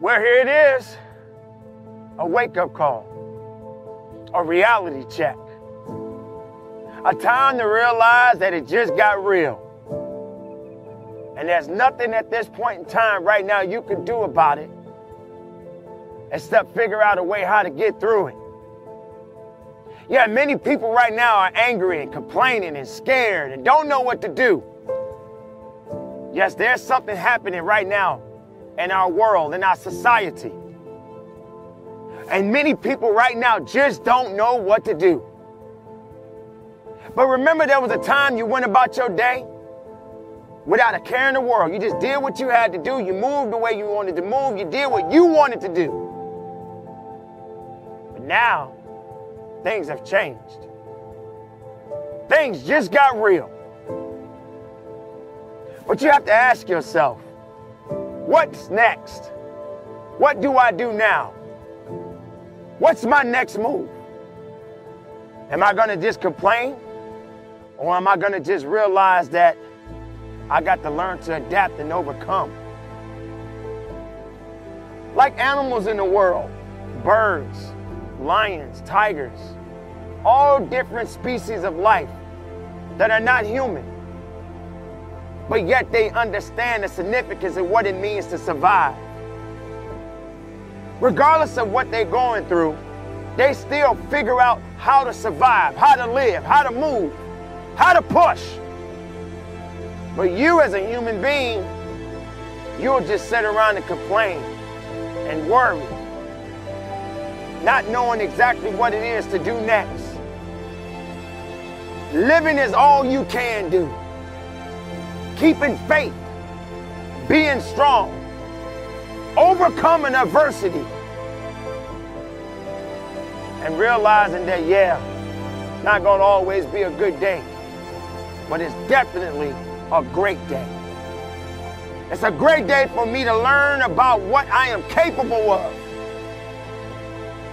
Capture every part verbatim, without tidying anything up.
Well, here it is, a wake-up call, a reality check, a time to realize that it just got real. And there's nothing at this point in time right now you can do about it except figure out a way how to get through it. Yeah, many people right now are angry and complaining and scared and don't know what to do. Yes, there's something happening right now in our world, in our society. And many people right now just don't know what to do. But remember, there was a time you went about your day without a care in the world. You just did what you had to do. You moved the way you wanted to move. You did what you wanted to do. But now, things have changed. Things just got real. But you have to ask yourself, what's next? What do I do now? What's my next move? Am I going to just complain? Or am I going to just realize that I got to learn to adapt and overcome? Like animals in the world, birds, lions, tigers, all different species of life that are not human, but yet they understand the significance of what it means to survive. Regardless of what they're going through, they still figure out how to survive, how to live, how to move, how to push. But you as a human being, you'll just sit around and complain and worry, not knowing exactly what it is to do next. Living is all you can do. Keeping faith, being strong, overcoming adversity, and realizing that, yeah, not gonna always be a good day, but it's definitely a great day. It's a great day for me to learn about what I am capable of.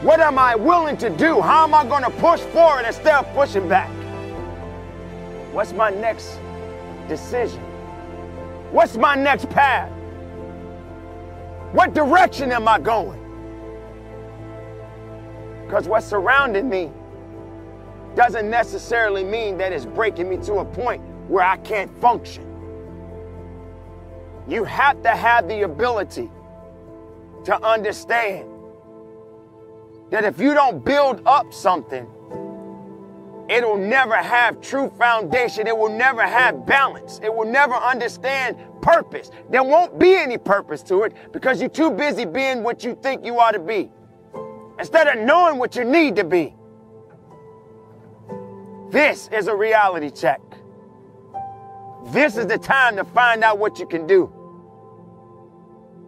What am I willing to do? How am I going to push forward instead of pushing back? What's my next decision? What's my next path? What direction am I going? Because what's surrounding me doesn't necessarily mean that it's breaking me to a point where I can't function. You have to have the ability to understand that if you don't build up something, it'll never have true foundation. It will never have balance. It will never understand purpose. There won't be any purpose to it because you're too busy being what you think you ought to be instead of knowing what you need to be. This is a reality check. This is the time to find out what you can do,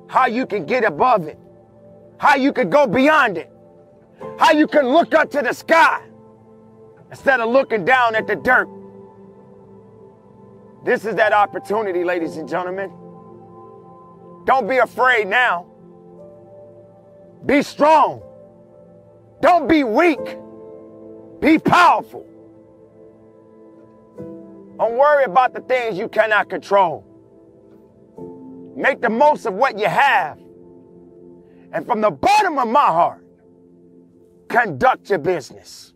how you can get above it, how you can go beyond it, how you can look up to the sky instead of looking down at the dirt. This is that opportunity, ladies and gentlemen. Don't be afraid now. Be strong. Don't be weak. Be powerful. Don't worry about the things you cannot control. Make the most of what you have. And from the bottom of my heart, conduct your business.